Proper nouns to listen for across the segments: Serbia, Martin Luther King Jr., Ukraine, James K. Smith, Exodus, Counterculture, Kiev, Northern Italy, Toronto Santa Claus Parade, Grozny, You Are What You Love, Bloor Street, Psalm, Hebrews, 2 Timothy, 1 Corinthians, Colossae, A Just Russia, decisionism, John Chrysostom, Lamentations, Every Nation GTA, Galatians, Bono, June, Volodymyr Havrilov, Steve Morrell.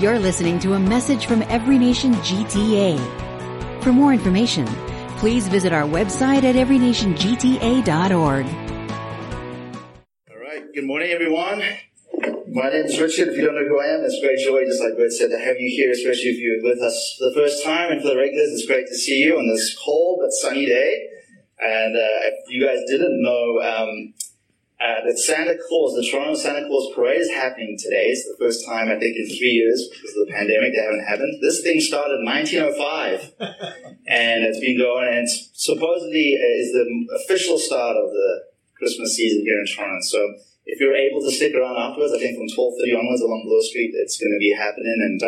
You're listening to a message from Every Nation GTA. For more information, please visit our website at everynationgta.org. All right. Good morning, everyone. My name is Richard. If you don't know who I am, it's a great joy, just like Brett said, to have you here, especially if you're with us for the first time. And for the regulars, it's great to see you on this cold but sunny day. And if you guys didn't know, that Santa Claus, the Toronto Santa Claus Parade is happening today. It's the first time, I think, in 3 years because of the pandemic, they haven't happened. This thing started in 1905, and it's been going, and it's supposedly is the official start of the Christmas season here in Toronto. So if you're able to stick around afterwards, I think from 12:30 onwards along Bloor Street, it's going to be happening, and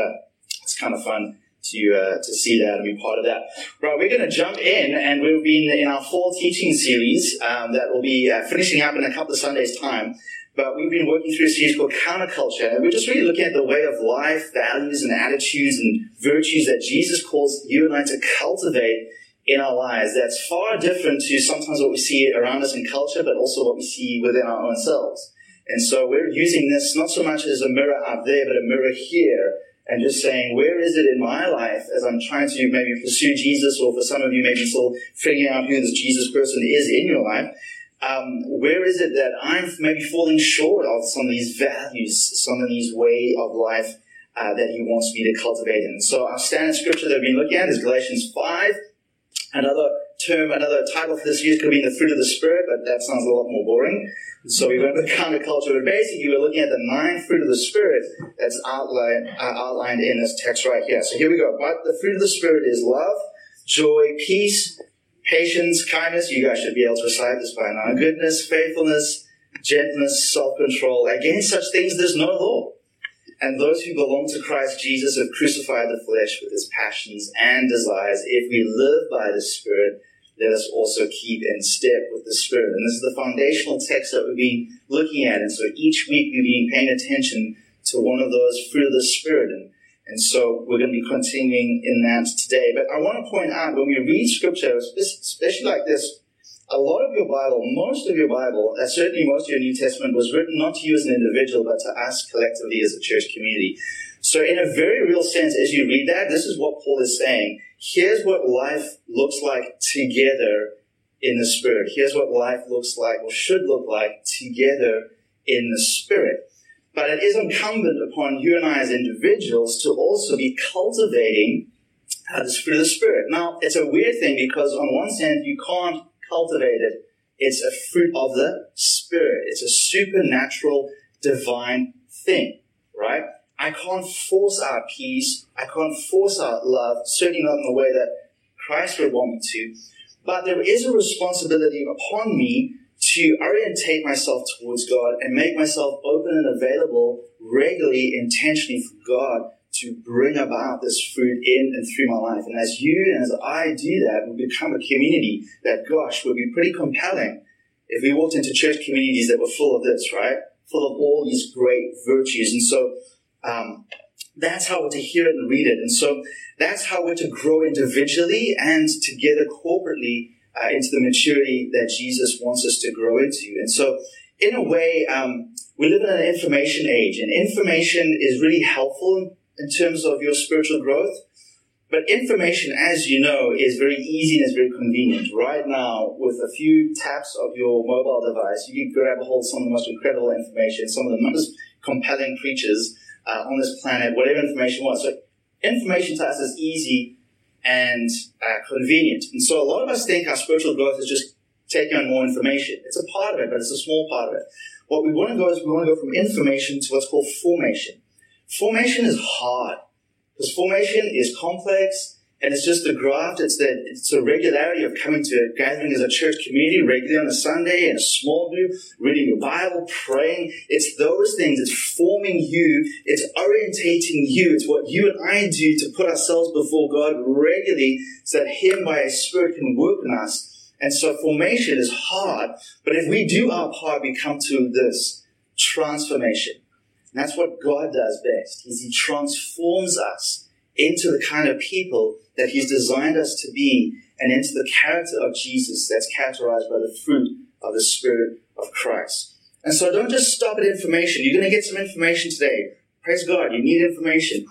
it's kind of fun to see that and be part of that. Right, we're going to jump in, and we've been in our fall teaching series that will be finishing up in a couple of Sundays' time. But we've been working through a series called Counterculture, and we're just really looking at the way of life, values, and attitudes and virtues that Jesus calls you and I to cultivate in our lives. That's far different to sometimes what we see around us in culture, but also what we see within our own selves. And so we're using this not so much as a mirror out there, but a mirror here. And just saying, where is it in my life as I'm trying to maybe pursue Jesus, or for some of you maybe still figuring out who this Jesus person is in your life, where is it that I'm maybe falling short of some of these values, some of these way of life that he wants me to cultivate in? So our standard scripture that we've been looking at is Galatians 5. Another title for this year could be The Fruit of the Spirit, but that sounds a lot more boring. So we went with Counterculture, but basically we're looking at the 9 fruit of the Spirit that's outlined in this text right here. So here we go. But the fruit of the Spirit is love, joy, peace, patience, kindness. You guys should be able to recite this by now. Goodness, faithfulness, gentleness, self-control. Against such things there's no law. And those who belong to Christ Jesus have crucified the flesh with his passions and desires. If we live by the Spirit, let us also keep in step with the Spirit. And this is the foundational text that we've been looking at. And so each week we've been paying attention to one of those fruit of the Spirit. And so we're going to be continuing in that today. But I want to point out, when we read Scripture, especially like this, a lot of your Bible, most of your Bible, and certainly most of your New Testament, was written not to you as an individual, but to us collectively as a church community. So in a very real sense, as you read that, this is what Paul is saying. Here's what life looks like together in the Spirit. Here's what life looks like or should look like together in the Spirit. But it is incumbent upon you and I as individuals to also be cultivating the fruit of the Spirit. Now, it's a weird thing because on one hand, you can't cultivate it. It's a fruit of the Spirit. It's a supernatural, divine thing, right? I can't force out peace. I can't force out love, certainly not in the way that Christ would want me to. But there is a responsibility upon me to orientate myself towards God and make myself open and available regularly, intentionally for God to bring about this fruit in and through my life. And as you and as I do that, we become a community that, gosh, would be pretty compelling if we walked into church communities that were full of this, right? Full of all these great virtues. And so that's how we're to hear it and read it. And so that's how we're to grow individually and together corporately into the maturity that Jesus wants us to grow into. And so in a way, we live in an information age, and information is really helpful in terms of your spiritual growth. But information, as you know, is very easy and is very convenient. Right now, with a few taps of your mobile device, you can grab a hold of some of the most incredible information, some of the most compelling preachers on this planet, whatever information was. So information to us is easy and convenient. And so a lot of us think our spiritual growth is just taking on more information. It's a part of it, but it's a small part of it. What we want to go is we want to go from information to what's called formation. Formation is hard because formation is complex, and it's just the graft. It's the regularity of coming to a gathering as a church community regularly on a Sunday in a small group, reading your Bible, praying. It's those things. It's forming you. It's orientating you. It's what you and I do to put ourselves before God regularly so that him by his Spirit can work in us. And so formation is hard, but if we do our part, we come to this transformation. And that's what God does best, is he transforms us into the kind of people that he's designed us to be and into the character of Jesus that's characterized by the fruit of the Spirit of Christ. And so don't just stop at information. You're going to get some information today. Praise God, you need information.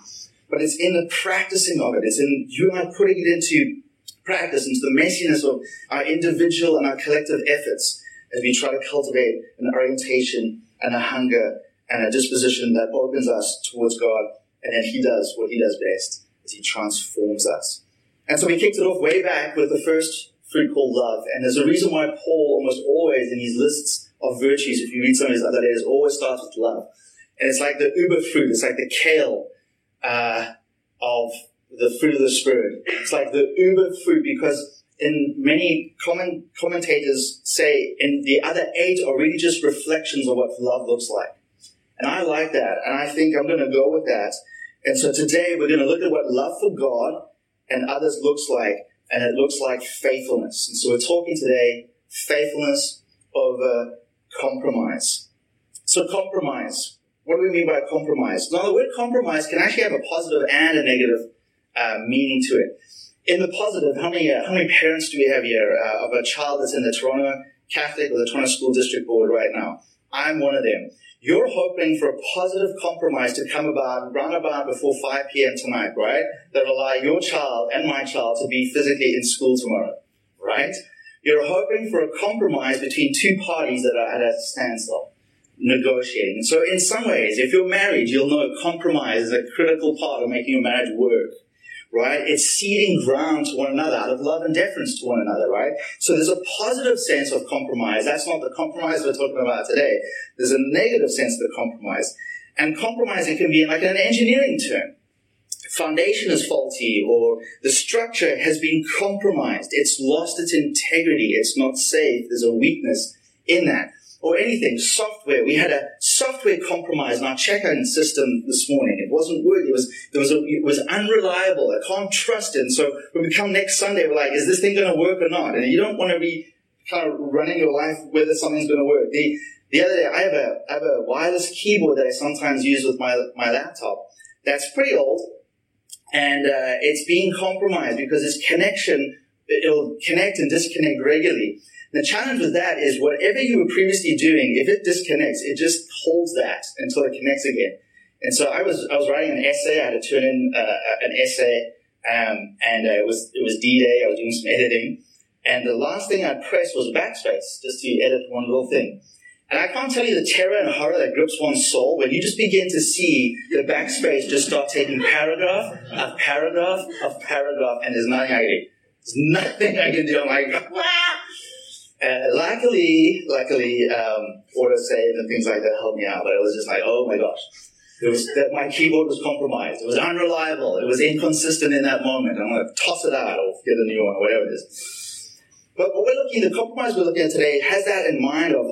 But it's in the practicing of it. It's in you and I putting it into practice, into the messiness of our individual and our collective efforts as we try to cultivate an orientation and a hunger and a disposition that opens us towards God. And then He does what He does best, is He transforms us. And so we kicked it off way back with the first fruit called love. And there's a reason why Paul almost always in his lists of virtues, if you read some of his other letters, always starts with love. And it's like the uber fruit. It's like the kale of the fruit of the Spirit. It's like the uber fruit because in many commentators say in the other 8 are really just reflections of what love looks like. And I like that. And I think I'm going to go with that. And so today we're going to look at what love for God and others looks like. And it looks like faithfulness. And so we're talking today faithfulness over compromise. So compromise. What do we mean by compromise? Now, the word compromise can actually have a positive and a negative meaning to it. In the positive, how many parents do we have here of a child that's in the Toronto Catholic or the Toronto School District Board right now? I'm one of them. You're hoping for a positive compromise to come about roundabout before 5 p.m. tonight, right? That allow your child and my child to be physically in school tomorrow, right? You're hoping for a compromise between two parties that are at a standstill, negotiating. So in some ways, if you're married, you'll know compromise is a critical part of making your marriage work, right? It's ceding ground to one another out of love and deference to one another, right? So there's a positive sense of compromise. That's not the compromise we're talking about today. There's a negative sense of the compromise. And compromise, it can be like an engineering term. Foundation is faulty or the structure has been compromised. It's lost its integrity. It's not safe. There's a weakness in that. Or anything, software. We had a software compromise in our check-in system this morning. It wasn't working. It was unreliable. I can't trust it. And so when we come next Sunday, we're like, is this thing going to work or not? And you don't want to be kind of running your life whether something's going to work. The other day, I have a wireless keyboard that I sometimes use with my laptop. That's pretty old. And it's being compromised because its connection, it'll connect and disconnect regularly. The challenge with that is whatever you were previously doing, if it disconnects, it just holds that until it connects again. And so I was writing an essay. I had to turn in an essay, and it was D-Day. I was doing some editing, and the last thing I pressed was backspace just to edit one little thing. And I can't tell you the terror and horror that grips one's soul when you just begin to see the backspace just start taking paragraph of paragraph of paragraph, and there's nothing I can do. There's nothing I can do. I'm like, ah! Luckily, autosave and things like that helped me out, but it was just like, oh my gosh. It was that my keyboard was compromised. It was unreliable. It was inconsistent in that moment. I'm going to toss it out or get a new one or whatever it is. But what we're looking, the compromise we're looking at today has that in mind of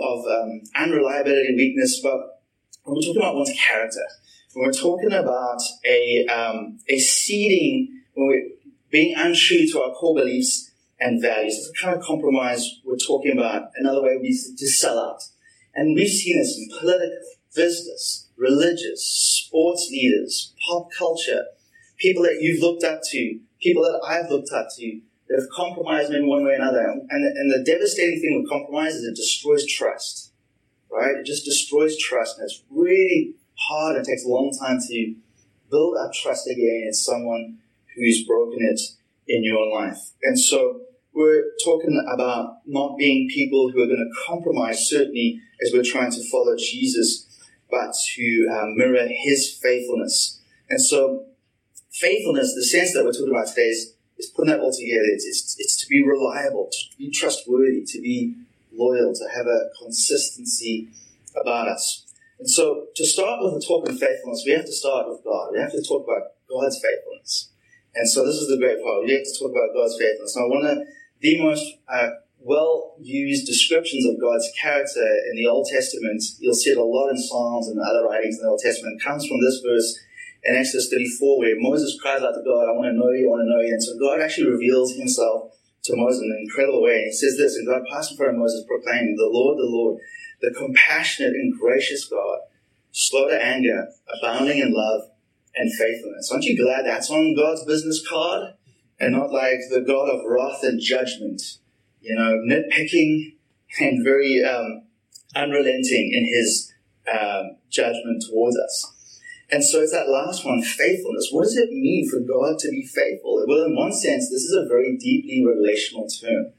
unreliability, weakness, but when we're talking about one's character, when we're talking about a seeding, when we're being untrue to our core beliefs, and values. It's the kind of compromise we're talking about. Another way would be to sell out. And we've seen this in political, business, religious, sports leaders, pop culture, people that you've looked up to, people that I've looked up to, that have compromised in one way or another. And the devastating thing with compromise is it destroys trust, right? It just destroys trust. And it's really hard. It takes a long time to build up trust again in someone who's broken it in your life. And so we're talking about not being people who are going to compromise, certainly as we're trying to follow Jesus, but to mirror His faithfulness. And so faithfulness, the sense that we're talking about today is putting that all together. It's to be reliable, to be trustworthy, to be loyal, to have a consistency about us. And so to start with the talk of faithfulness, we have to start with God. We have to talk about God's faithfulness. And so this is the great part. We have to talk about God's faithfulness. Now, one of the most well-used descriptions of God's character in the Old Testament, you'll see it a lot in Psalms and other writings in the Old Testament, comes from this verse in Exodus 34, where Moses cries out to God, I want to know you, I want to know you. And so God actually reveals Himself to Moses in an incredible way. And He says this, and God passed in front of Moses, proclaiming, the Lord, the compassionate and gracious God, slow to anger, abounding in love, and faithfulness. Aren't you glad that's on God's business card and not like the God of wrath and judgment, you know, nitpicking and very unrelenting in His judgment towards us? And so it's that last one, faithfulness. What does it mean for God to be faithful? Well, in one sense, this is a very deeply relational term.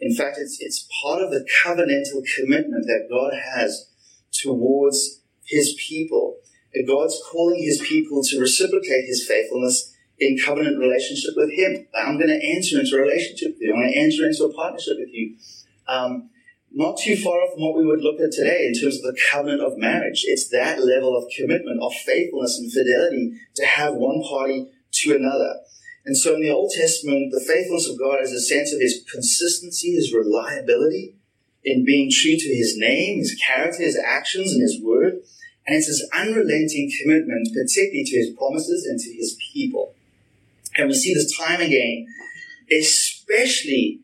In fact, it's part of the covenantal commitment that God has towards his people. And God's calling his people to reciprocate his faithfulness in covenant relationship with him. I'm going to enter into a relationship with you. I'm going to enter into a partnership with you. Not too far off from what we would look at today in terms of the covenant of marriage. It's that level of commitment, of faithfulness and fidelity to have one party to another. And so in the Old Testament, the faithfulness of God is a sense of his consistency, his reliability in being true to his name, his character, his actions, and his word. And it's his unrelenting commitment, particularly to his promises and to his people. And we see this time again, especially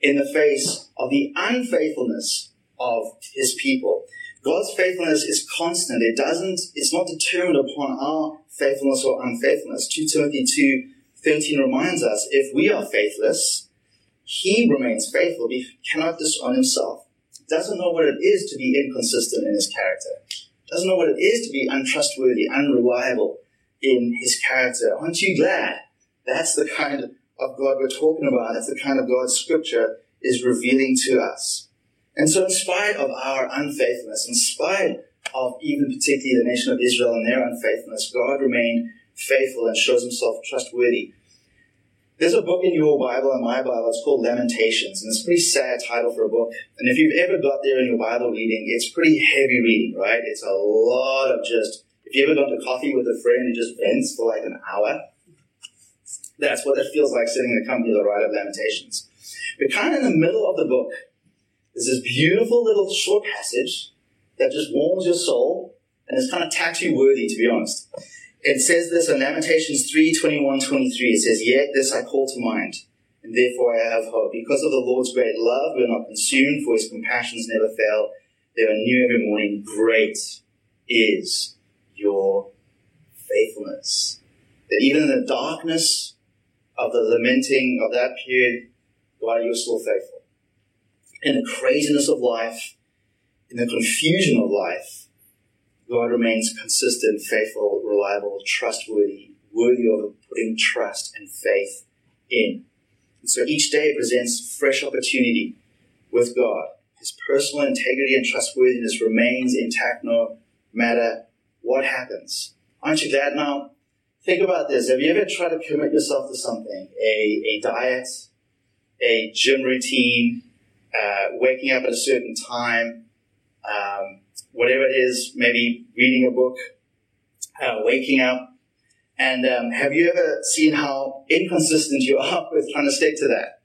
in the face of the unfaithfulness of his people. God's faithfulness is constant. It's not determined upon our faithfulness or unfaithfulness. 2 Timothy 2:13 reminds us, if we are faithless, he remains faithful. He cannot disown himself. Doesn't know what it is to be inconsistent in his character. Doesn't know what it is to be untrustworthy, unreliable in his character. Aren't you glad? That's the kind of God we're talking about. That's the kind of God Scripture is revealing to us. And so in spite of our unfaithfulness, in spite of even particularly the nation of Israel and their unfaithfulness, God remained faithful and shows himself trustworthy. There's a book in your Bible and my Bible. It's called Lamentations, and it's a pretty sad title for a book. And if you've ever got there in your Bible reading, it's pretty heavy reading, right? It's a lot of just, if you ever got to coffee with a friend and just vents for like an hour, that's what it feels like sitting in the company of the writer of Lamentations. But kind of in the middle of the book, there's this beautiful little short passage that just warms your soul, and it's kind of tattoo-worthy, to be honest. It says this in Lamentations 3:21-23. It says, yet this I call to mind, and therefore I have hope. Because of the Lord's great love, we are not consumed, for his compassions never fail. They are new every morning. Great is your faithfulness. That even in the darkness of the lamenting of that period, God, you're still faithful. In the craziness of life, in the confusion of life, God remains consistent, faithful, reliable, trustworthy, worthy of putting trust and faith in. And so each day presents fresh opportunity with God. His personal integrity and trustworthiness remains intact no matter what happens. Aren't you glad now? Think about this. Have you ever tried to commit yourself to something? A diet, a gym routine, waking up at a certain time, whatever it is, maybe reading a book, waking up. And have you ever seen how inconsistent you are with trying to stick to that?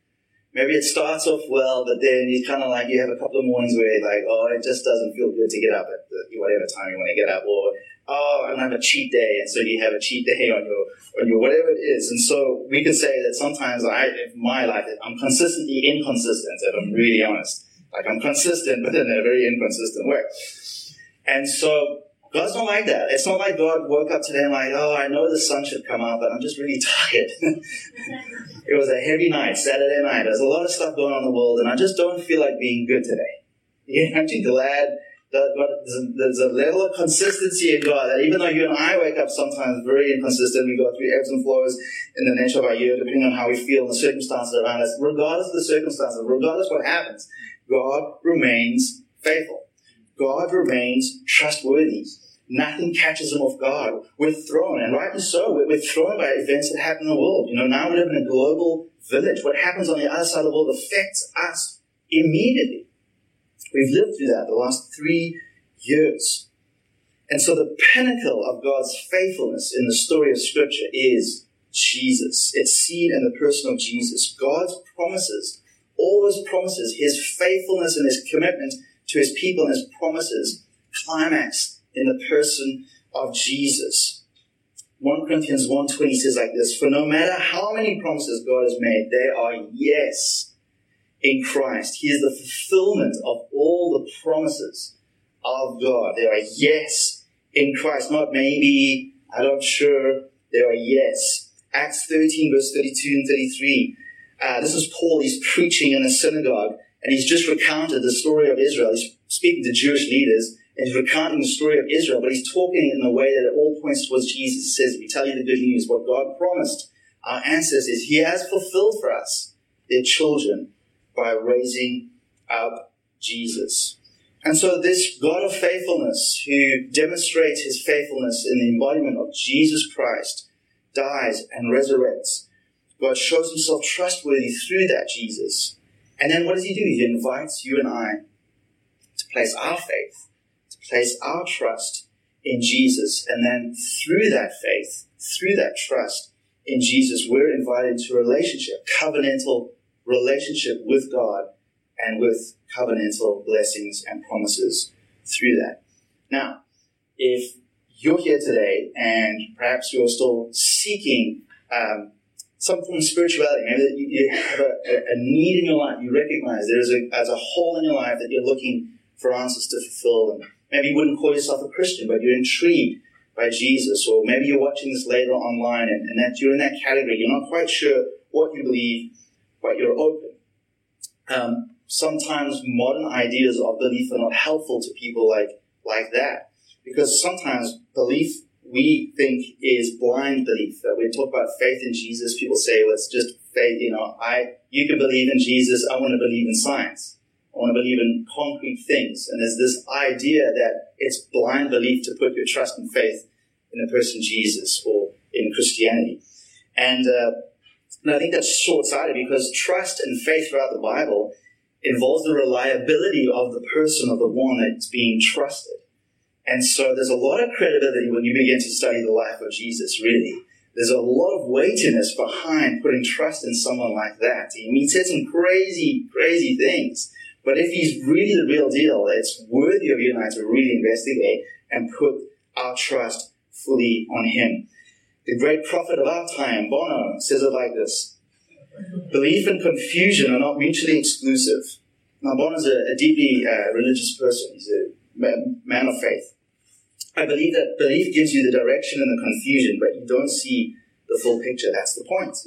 Maybe it starts off well, but then you kind of like, you have a couple of mornings where you're like, oh, it just doesn't feel good to get up at whatever time you want to get up. Or, oh, I'm going to have a cheat day. And so you have a cheat day on your whatever it is. And so we can say that sometimes in my life, I'm consistently inconsistent, if I'm really honest. Like, I'm consistent, but in a very inconsistent way. And so God's not like that. It's not like God woke up today and like, oh, I know the sun should come out, but I'm just really tired. It was a heavy night, Saturday night. There's a lot of stuff going on in the world, and I just don't feel like being good today. Yeah, aren't you glad that God, there's a level of consistency in God that even though you and I wake up sometimes very inconsistent, we go through ebbs and flows in the nature of our year, depending on how we feel and the circumstances around us, regardless of the circumstances, regardless of what happens, God remains faithful. God remains trustworthy. Nothing catches him off guard. We're thrown, and rightly so, we're thrown by events that happen in the world. Now we live in a global village. What happens on the other side of the world affects us immediately. We've lived through that the last 3 years. And so the pinnacle of God's faithfulness in the story of Scripture is Jesus. It's seen in the person of Jesus. God's promises, all his promises, his faithfulness and his commitment to his people and his promises, climax in the person of Jesus. 1 Corinthians 1:20 says like this, for no matter how many promises God has made, they are yes in Christ. He is the fulfillment of all the promises of God. They are yes in Christ, not maybe, I'm not sure. They are yes. Acts 13:32-33. This is Paul. He's preaching in a synagogue, and he's just recounted the story of Israel. He's speaking to Jewish leaders, is recounting the story of Israel, but he's talking in a way that it all points towards Jesus. He says, we tell you the good news, what God promised our ancestors, he has fulfilled for us, their children, by raising up Jesus. And so this God of faithfulness, who demonstrates his faithfulness in the embodiment of Jesus Christ, dies and resurrects. God shows himself trustworthy through that Jesus. And then what does he do? He invites you and I to place our faith, to place our trust in Jesus. And then through that faith, through that trust in Jesus, we're invited to a relationship, covenantal relationship with God and with covenantal blessings and promises through that. Now, if you're here today and perhaps you're still seeking some form of spirituality, maybe you have a need in your life, you recognize there's a hole in your life that you're looking for answers to fulfill, and maybe you wouldn't call yourself a Christian, but you're intrigued by Jesus, or maybe you're watching this later online and that you're in that category, you're not quite sure what you believe, but you're open. Sometimes modern ideas of belief are not helpful to people like that, because sometimes belief, we think, is blind belief. That we talk about faith in Jesus, people say, well, it's just faith, you can believe in Jesus, I want to believe in science. I want to believe in concrete things. And there's this idea that it's blind belief to put your trust and faith in the person Jesus or in Christianity. And I think that's short-sighted, because trust and faith throughout the Bible involves the reliability of the person, of the one that's being trusted. And so there's a lot of credibility when you begin to study the life of Jesus, really. There's a lot of weightiness behind putting trust in someone like that. He said some crazy, crazy things. But if he's really the real deal, it's worthy of you and I to really investigate and put our trust fully on him. The great prophet of our time, Bono, says it like this: belief and confusion are not mutually exclusive. Now, Bono's a deeply religious person. He's a man of faith. I believe that belief gives you the direction and the confusion, but you don't see the full picture. That's the point.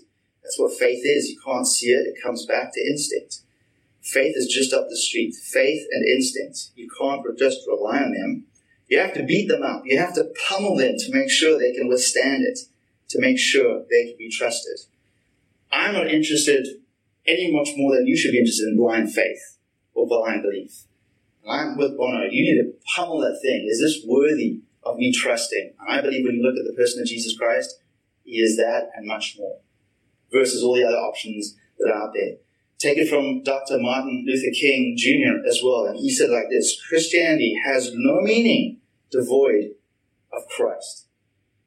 That's what faith is. You can't see it. It comes back to instinct. Faith is just up the street. Faith and instinct. You can't just rely on them. You have to beat them up. You have to pummel them to make sure they can withstand it, to make sure they can be trusted. I'm not interested any much more than you should be interested in blind faith or blind belief. I'm with Bono. You need to pummel that thing. Is this worthy of me trusting? And I believe when you look at the person of Jesus Christ, he is that and much more, versus all the other options that are out there. Take it from Dr. Martin Luther King Jr. as well. And he said like this: Christianity has no meaning devoid of Christ.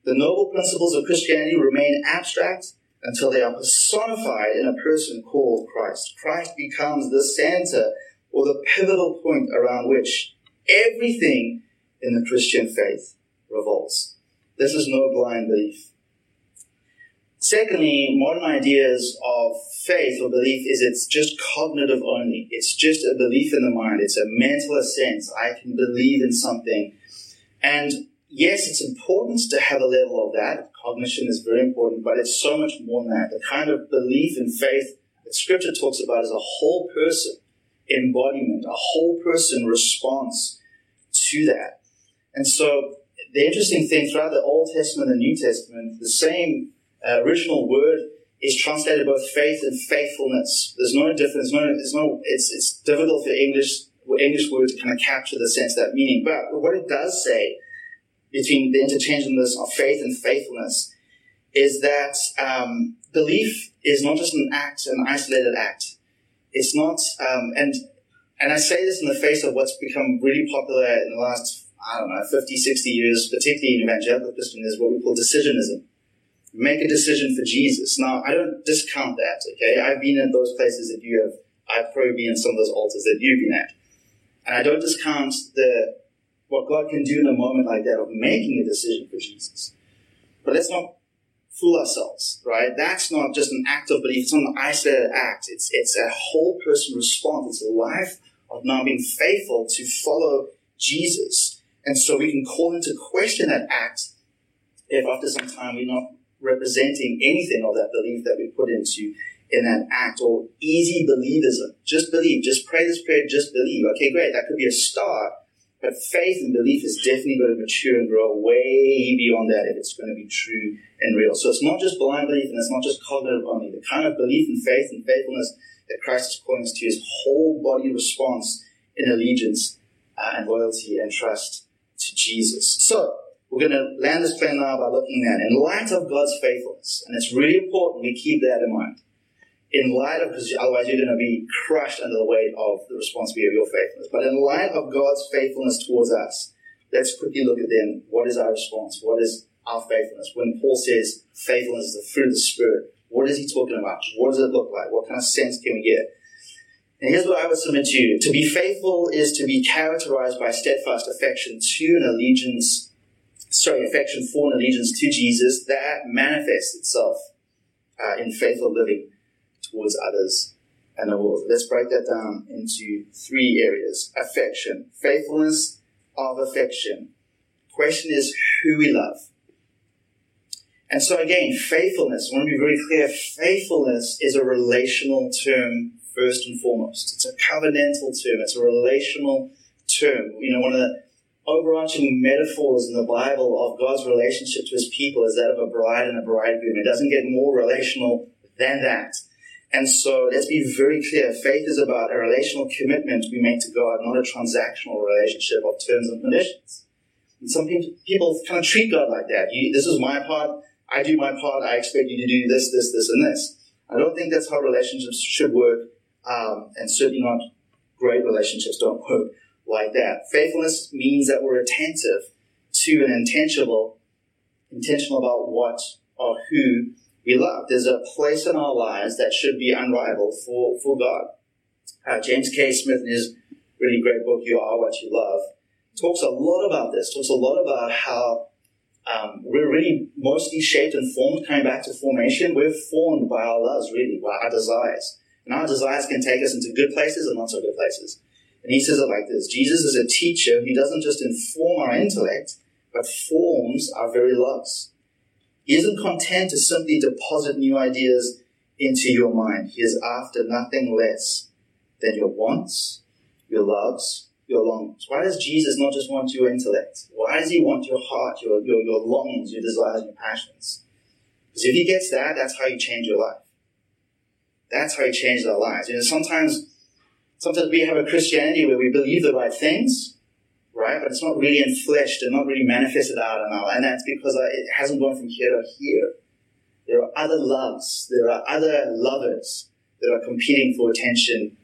The noble principles of Christianity remain abstract until they are personified in a person called Christ. Christ becomes the center, or the pivotal point around which everything in the Christian faith revolves. This is no blind belief. Secondly, modern ideas of faith or belief is it's just cognitive only. It's just a belief in the mind. It's a mental assent. I can believe in something. And yes, it's important to have a level of that. Cognition is very important, but it's so much more than that. The kind of belief and faith that Scripture talks about is a whole person embodiment, a whole person response to that. And so the interesting thing, throughout the Old Testament and New Testament, the same original word is translated both faith and faithfulness. There's no difference. It's difficult for English words to kind of capture the sense of that meaning. But what it does say between the interchangeableness of faith and faithfulness is that belief is not just an act, an isolated act. It's not, and I say this in the face of what's become really popular in the last, 50, 60 years, particularly in evangelical Christianity, is what we call decisionism. Make a decision for Jesus. Now, I don't discount that, okay? I've been at those places that you have. I've probably been at some of those altars that you've been at. And I don't discount what God can do in a moment like that of making a decision for Jesus. But let's not fool ourselves, right? That's not just an act of belief. It's not an isolated act. It's a whole person response. It's a life of now being faithful to follow Jesus. And so we can call into question that act if after some time we're not representing anything of that belief that we put into in that act, or easy believism. Just believe. Just pray this prayer. Just believe. Okay, great. That could be a start. But faith and belief is definitely going to mature and grow way beyond that if it's going to be true and real. So it's not just blind belief and it's not just cognitive only. The kind of belief and faith and faithfulness that Christ is calling us to is whole body response in allegiance and loyalty and trust to Jesus. So we're going to land this plan now by looking at, in light of God's faithfulness, and it's really important we keep that in mind. In light of, because otherwise you're going to be crushed under the weight of the responsibility of your faithfulness. But in light of God's faithfulness towards us, let's quickly look at then, what is our response? What is our faithfulness? When Paul says faithfulness is the fruit of the Spirit, what is he talking about? What does it look like? What kind of sense can we get? And here's what I would submit to you. To be faithful is to be characterized by steadfast affection to an allegiance, affection for an allegiance to Jesus that manifests itself in faithful living towards others and the world. Let's break that down into three areas. Affection. Faithfulness of affection. Question is who we love. And so again, faithfulness, I want to be very clear, faithfulness is a relational term first and foremost. It's a covenantal term. It's a relational term. You know, one of the overarching metaphors in the Bible of God's relationship to his people is that of a bride and a bridegroom. It doesn't get more relational than that. And so let's be very clear. Faith is about a relational commitment we make to God, not a transactional relationship of terms and conditions. And some people kind of treat God like that. This is my part. I do my part. I expect you to do this, this, this, and this. I don't think that's how relationships should work. And certainly not great relationships don't work like that. Faithfulness means that we're attentive to and intentional about what or who we love. There's a place in our lives that should be unrivaled for God. James K. Smith, in his really great book, You Are What You Love, talks a lot about this, talks a lot about how we're really mostly shaped and formed, coming back to formation, we're formed by our loves, really, by our desires. And our desires can take us into good places and not so good places. And he says it like this, Jesus is a teacher who doesn't just inform our intellect, but forms our very loves. He isn't content to simply deposit new ideas into your mind. He is after nothing less than your wants, your loves, your longings. Why does Jesus not just want your intellect? Why does he want your heart, your longings, your desires, your passions? Because if he gets that, that's how you change your life. That's how he changes our lives. You know, sometimes we have a Christianity where we believe the right things, right? But it's not really enfleshed and not really manifested out in our, and that's because it hasn't gone from here to here. There are other loves. There are other lovers that are competing for attention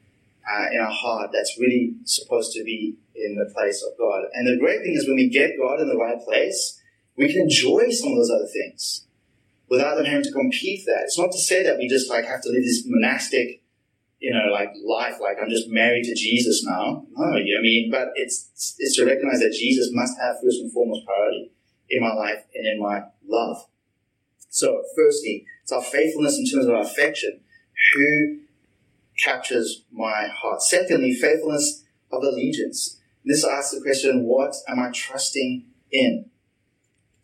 in our heart that's really supposed to be in the place of God. And the great thing is when we get God in the right place, we can enjoy some of those other things without them having to compete for that. It's not to say that we just like have to live this monastic life, like I'm just married to Jesus now. No, you know what I mean? But it's to recognize that Jesus must have first and foremost priority in my life and in my love. So, firstly, it's our faithfulness in terms of our affection. Who captures my heart? Secondly, faithfulness of allegiance. This asks the question, what am I trusting in?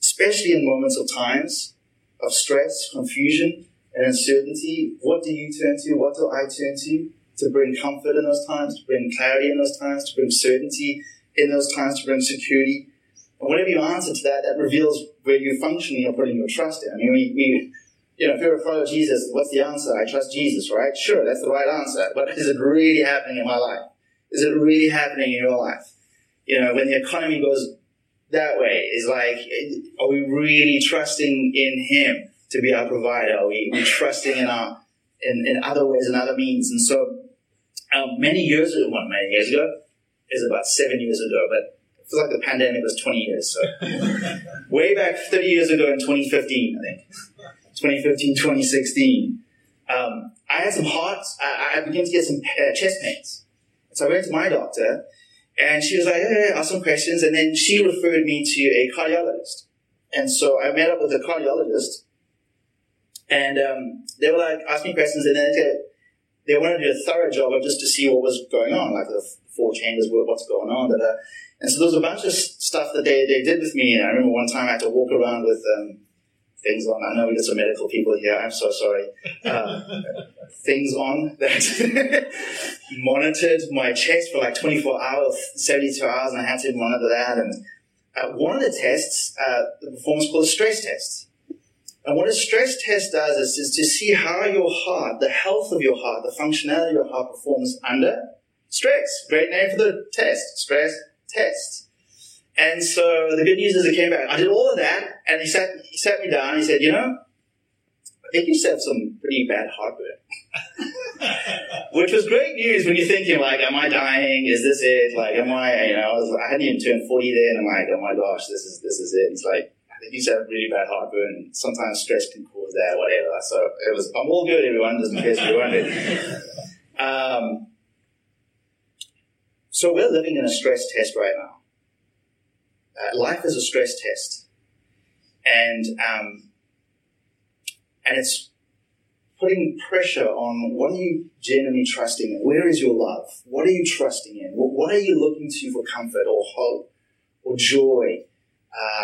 Especially in moments of times of stress, confusion, and uncertainty, what do you turn to? What do I turn to bring comfort in those times, to bring clarity in those times, to bring certainty in those times, to bring security? And whatever you answer to that, that reveals where you functionally are putting your trust in. I mean, if you're a follower of Jesus, what's the answer? I trust Jesus, right? Sure, that's the right answer. But is it really happening in my life? Is it really happening in your life? You know, when the economy goes that way, it's like, are we really trusting in him to be our provider? Are we trusting in other ways and other means? And so about 7 years ago, but it feels like the pandemic was 20 years. So way back 30 years ago in 2015, I think, 2016, I had some I began to get some chest pains. So I went to my doctor and she was like, hey, ask some questions. And then she referred me to a cardiologist. And so I met up with a cardiologist. And they were like, ask me questions, and then they wanted to do a thorough job of just to see what was going on, like the four chambers, what's going on. And so there was a bunch of stuff that they did with me. And I remember one time I had to walk around with things on. I know we got some medical people here. I'm so sorry. Things on that monitored my chest for like 24 hours, 72 hours, and I had to monitor that. And one of the tests, the performance called a stress test. And what a stress test does is to see how your heart, the health of your heart, the functionality of your heart performs under stress. Great name for the test, stress test. And so the good news is it came back. I did all of that, and he sat me down and he said, you know, I think you used to have some pretty bad heartburn. Which was great news when you're thinking, like, am I dying? Is this it? Like, am I, you know, I hadn't even turned 40 then. I'm like, oh my gosh, this is it. It's like, I think you used to have really bad heartburn. Sometimes stress can cause that, whatever. So it was, I'm all good, everyone, just in case you wondered. So we're living in a stress test right now. Life is a stress test. And it's putting pressure on what are you genuinely trusting in? Where is your love? What are you trusting in? What are you looking to for comfort or hope or joy?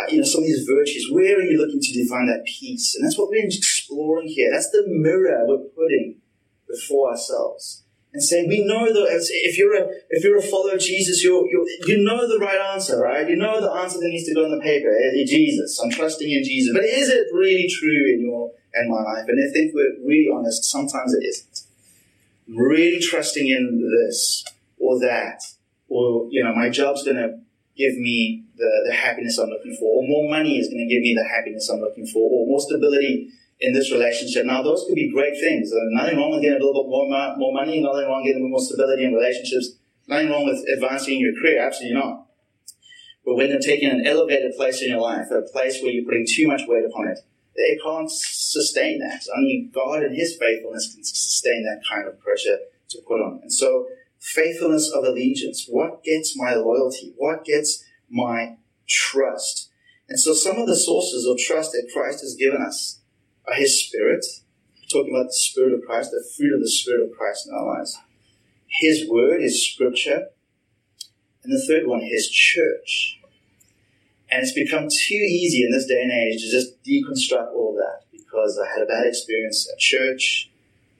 Some of these virtues. Where are you looking to define that peace? And that's what we're exploring here. That's the mirror we're putting before ourselves and saying, we know that if you're a follower of Jesus, you know the right answer, right? You know the answer that needs to go on the paper. Jesus. I'm trusting in Jesus. But is it really true in your and my life? And I think we're really honest, sometimes it isn't. I'm really trusting in this or that, or, you know, my job's going to give me the happiness I'm looking for, or more money is going to give me the happiness I'm looking for, or more stability in this relationship. Now, those could be great things. There's nothing wrong with getting a little bit more money, nothing wrong with getting more stability in relationships, nothing wrong with advancing your career, absolutely not. But when they're taking an elevated place in your life, a place where you're putting too much weight upon it, they can't sustain that. Only God and His faithfulness can sustain that kind of pressure to put on. And so, faithfulness of allegiance. What gets my loyalty? What gets my trust? And so, some of the sources of trust that Christ has given us are His Spirit. We're talking about the Spirit of Christ, the fruit of the Spirit of Christ in our lives. His Word is Scripture. And the third one, His Church. And it's become too easy in this day and age to just deconstruct all that, because I had a bad experience at church.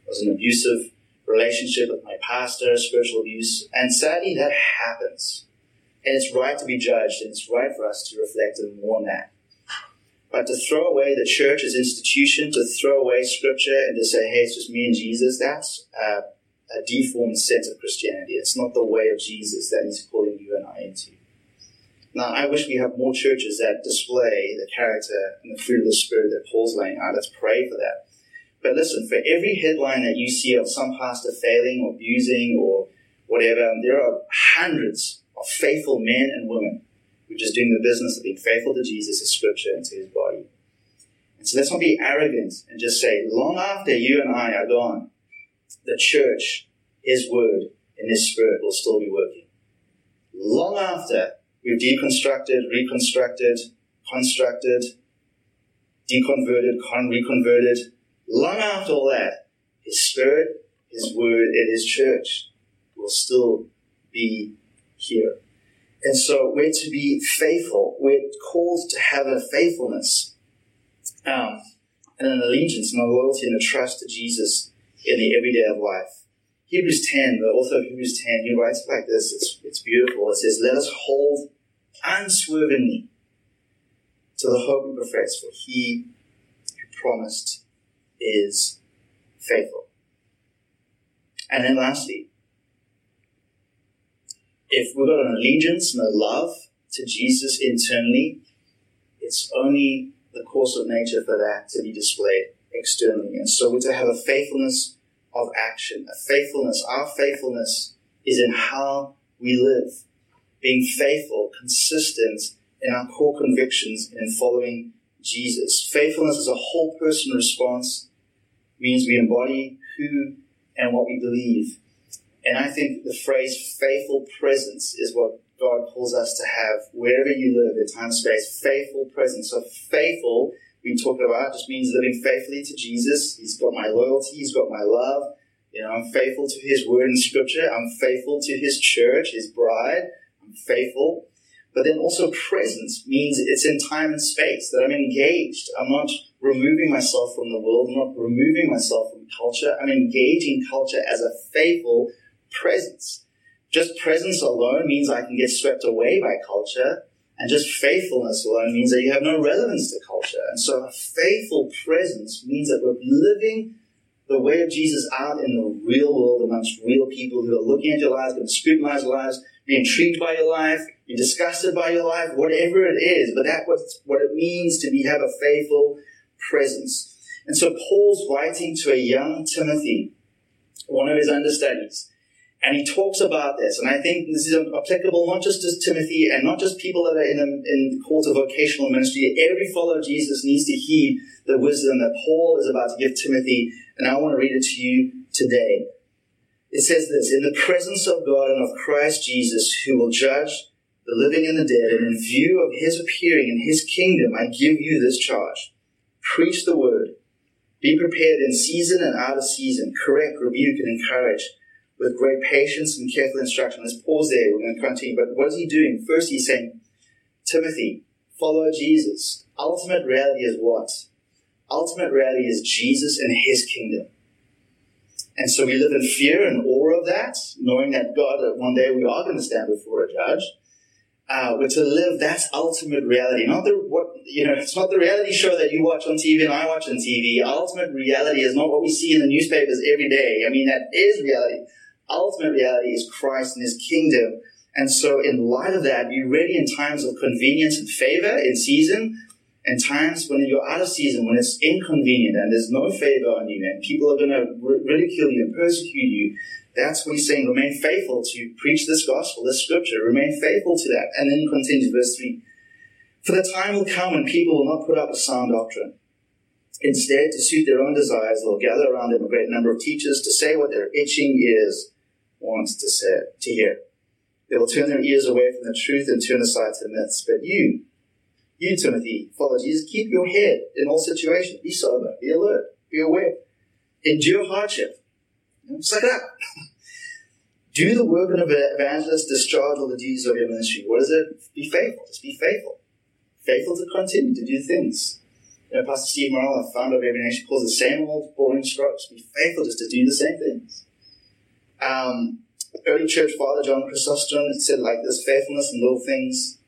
It was an abusive relationship with my pastor, spiritual abuse. And sadly, that happens. And it's right to be judged, and it's right for us to reflect and mourn that. But to throw away the church as institution, to throw away Scripture and to say, hey, it's just me and Jesus, that's a deformed sense of Christianity. It's not the way of Jesus that He's calling you and I into. Now, I wish we have more churches that display the character and the fruit of the Spirit that Paul's laying out. Let's pray for that. But listen, for every headline that you see of some pastor failing or abusing or whatever, there are hundreds of faithful men and women who are just doing the business of being faithful to Jesus, His Scripture, and to His body. And so let's not be arrogant and just say, long after you and I are gone, the church, His Word, and His Spirit will still be working. Long after we've deconstructed, reconstructed, constructed, deconverted, reconverted. Long after all that, His Spirit, His Word, and His Church will still be here. And so we're to be faithful. We're called to have a faithfulness and an allegiance and a loyalty and a trust to Jesus in the everyday of life. Hebrews 10, the author of Hebrews 10, he writes like this. It's beautiful. It says, let us hold unswervingly to the hope we profess, for He who promised is faithful. And then lastly, if we've got an allegiance and a love to Jesus internally, it's only the course of nature for that to be displayed externally. And so we're to have a faithfulness of action, a faithfulness. Our faithfulness is in how we live, being faithful, consistent in our core convictions and in following Jesus. Faithfulness as a whole person response means we embody who and what we believe. And I think the phrase faithful presence is what God calls us to have wherever you live in time and space, faithful presence. So faithful we talk about just means living faithfully to Jesus. He's got my loyalty. He's got my love. You know, I'm faithful to His Word and Scripture. I'm faithful to His church, His bride. I'm faithful. But then also presence means it's in time and space, that I'm engaged. I'm not removing myself from the world, not removing myself from culture. I'm engaging culture as a faithful presence. Just presence alone means I can get swept away by culture, and just faithfulness alone means that you have no relevance to culture. And so a faithful presence means that we're living the way of Jesus out in the real world amongst real people who are looking at your lives, going to scrutinize your lives, be intrigued by your life, be disgusted by your life, whatever it is. But that's what it means to have a faithful presence. And so Paul's writing to a young Timothy, one of his understudies, and he talks about this. And I think this is applicable not just to Timothy and not just people that are in call to vocational ministry. Every follower of Jesus needs to heed the wisdom that Paul is about to give Timothy. And I want to read it to you today. It says this: in the presence of God and of Christ Jesus, who will judge the living and the dead, and in view of his appearing in his kingdom, I give you this charge. Preach the word. Be prepared in season and out of season. Correct, rebuke, and encourage with great patience and careful instruction. Let's pause there. We're going to continue. But what is he doing? First, he's saying, Timothy, follow Jesus. Ultimate reality is what? Ultimate reality is Jesus and his kingdom. And so we live in fear and awe of that, knowing that God, one day we are going to stand before a judge. We're to live that's ultimate reality. It's not the reality show that you watch on TV and I watch on TV. Ultimate reality is not what we see in the newspapers every day. I mean, that is reality. Ultimate reality is Christ and his kingdom. And so in light of that, be ready in times of convenience and favor in season, and times when you're out of season, when it's inconvenient and there's no favor on you and people are going to ridicule you and persecute you. That's what he's saying. Remain faithful to preach this gospel, this scripture. Remain faithful to that. And then he continues, verse 3. For the time will come when people will not put up a sound doctrine. Instead, to suit their own desires, they'll gather around them a great number of teachers to say what their itching ears wants to hear. They will turn their ears away from the truth and turn aside to myths. But you, Timothy, follow Jesus. Keep your head in all situations. Be sober, be alert, be aware. Endure hardship. Suck it up. Do the work of an evangelist, discharge all the duties of your ministry. What is it? Be faithful. Just be faithful. Faithful to continue to do things. Pastor Steve Morrell, founder of Every Nation, calls the same old boring strokes. Be faithful just to do the same things. Early church father John Chrysostom said like this: faithfulness in little things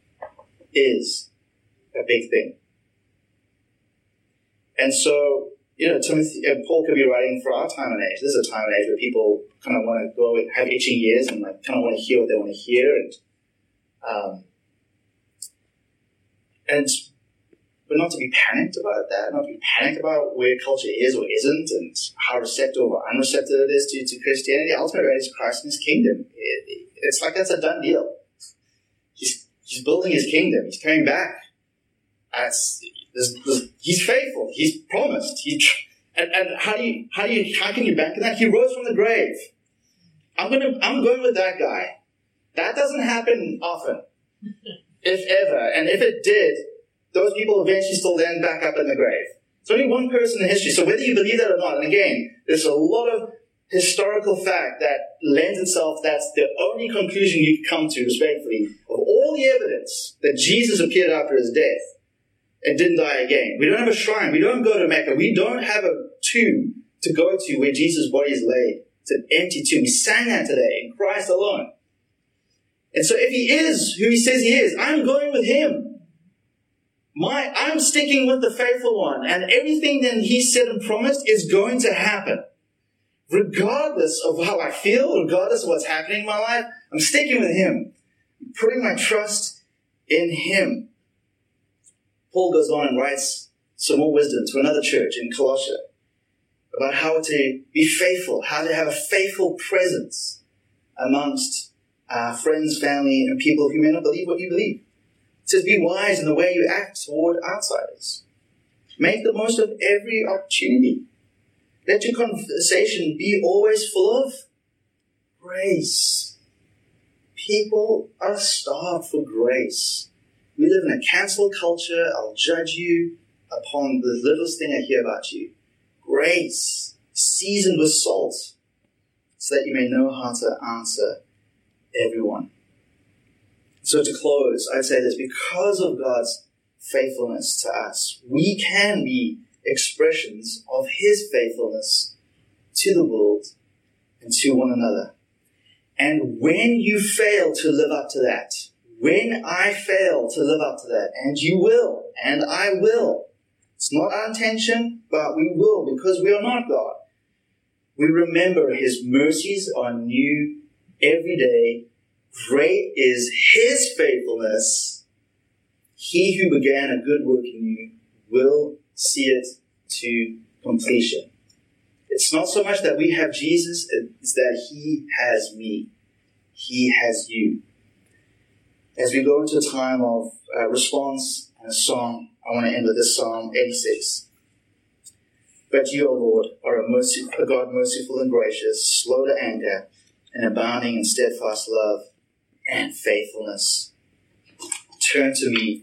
is a big thing. And so, Timothy and Paul could be writing for our time and age. This is a time and age where people kind of want to go and have itching ears and like kind of want to hear what they want to hear, and but not to be panicked about that, not to be panicked about where culture is or isn't, and how receptive or unreceptive it is to Christianity. Ultimately, it is Christ and his kingdom. It's like that's a done deal. He's building his kingdom. He's coming back. He's faithful. He's promised. And how can you bank on that? He rose from the grave. I'm going with that guy. That doesn't happen often, if ever. And if it did, those people eventually still land back up in the grave. It's only one person in history. So whether you believe that or not, and again, there's a lot of historical fact that lends itself, that's the only conclusion you can come to, respectfully, of all the evidence that Jesus appeared after his death and didn't die again. We don't have a shrine. We don't go to Mecca. We don't have a tomb to go to where Jesus' body is laid. It's an empty tomb. We sang that today, in Christ alone. And so if he is who he says he is, I'm going with him. I'm sticking with the faithful one. And everything that he said and promised is going to happen. Regardless of how I feel, regardless of what's happening in my life, I'm sticking with him. I'm putting my trust in him. Paul goes on and writes some more wisdom to another church in Colossae about how to be faithful, how to have a faithful presence amongst our friends, family, and people who may not believe what you believe. It says, be wise in the way you act toward outsiders. Make the most of every opportunity. Let your conversation be always full of grace. People are starved for grace. We live in a cancel culture. I'll judge you upon the littlest thing I hear about you. Grace, seasoned with salt, so that you may know how to answer everyone. So to close, I'd say this: because of God's faithfulness to us, we can be expressions of his faithfulness to the world and to one another. And when you fail to live up to that, when I fail to live up to that, and you will, and I will, it's not our intention, but we will, because we are not God. We remember his mercies are new every day. Great is his faithfulness. He who began a good work in you will see it to completion. It's not so much that we have Jesus, it's that he has me. He has you. As we go into a time of response and a song, I want to end with this Psalm 86. But you, O Lord, are a God merciful and gracious, slow to anger, and abounding in steadfast love and faithfulness. Turn to me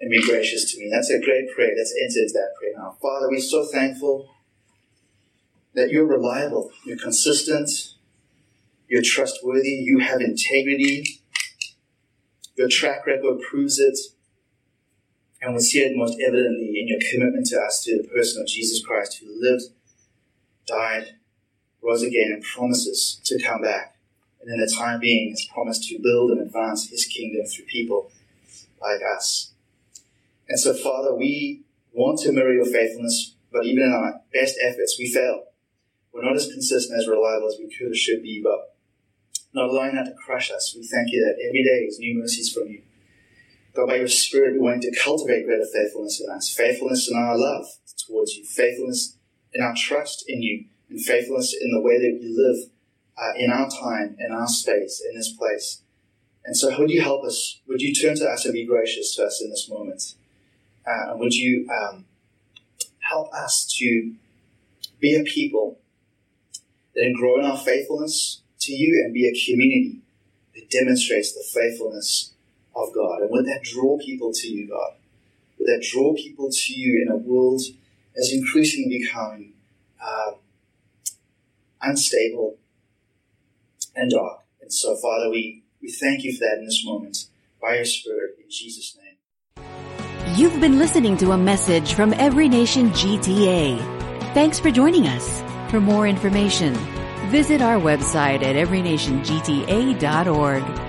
and be gracious to me. That's a great prayer. Let's enter into that prayer now. Father, we're so thankful that you're reliable, you're consistent, you're trustworthy, you have integrity. Your track record proves it, and we see it most evidently in your commitment to us through the person of Jesus Christ, who lived, died, rose again, and promises to come back, and in the time being has promised to build and advance his kingdom through people like us. And so, Father, we want to mirror your faithfulness, but even in our best efforts, we fail. We're not as consistent, as reliable as we could or should be, but not allowing that to crush us. We thank you that every day is new mercies from you. God, by your Spirit, we want to cultivate greater faithfulness in us, faithfulness in our love towards you, faithfulness in our trust in you, and faithfulness in the way that we live in our time, in our space, in this place. And so would you help us? Would you turn to us and be gracious to us in this moment? And would you help us to be a people that grow in our faithfulness to you and be a community that demonstrates the faithfulness of God. And would that draw people to you, God? Would that draw people to you in a world that's increasingly becoming unstable and dark? And so, Father, we thank you for that in this moment, by your Spirit, in Jesus' name. You've been listening to a message from Every Nation GTA. Thanks for joining us. For more information, visit our website at everynationgta.org.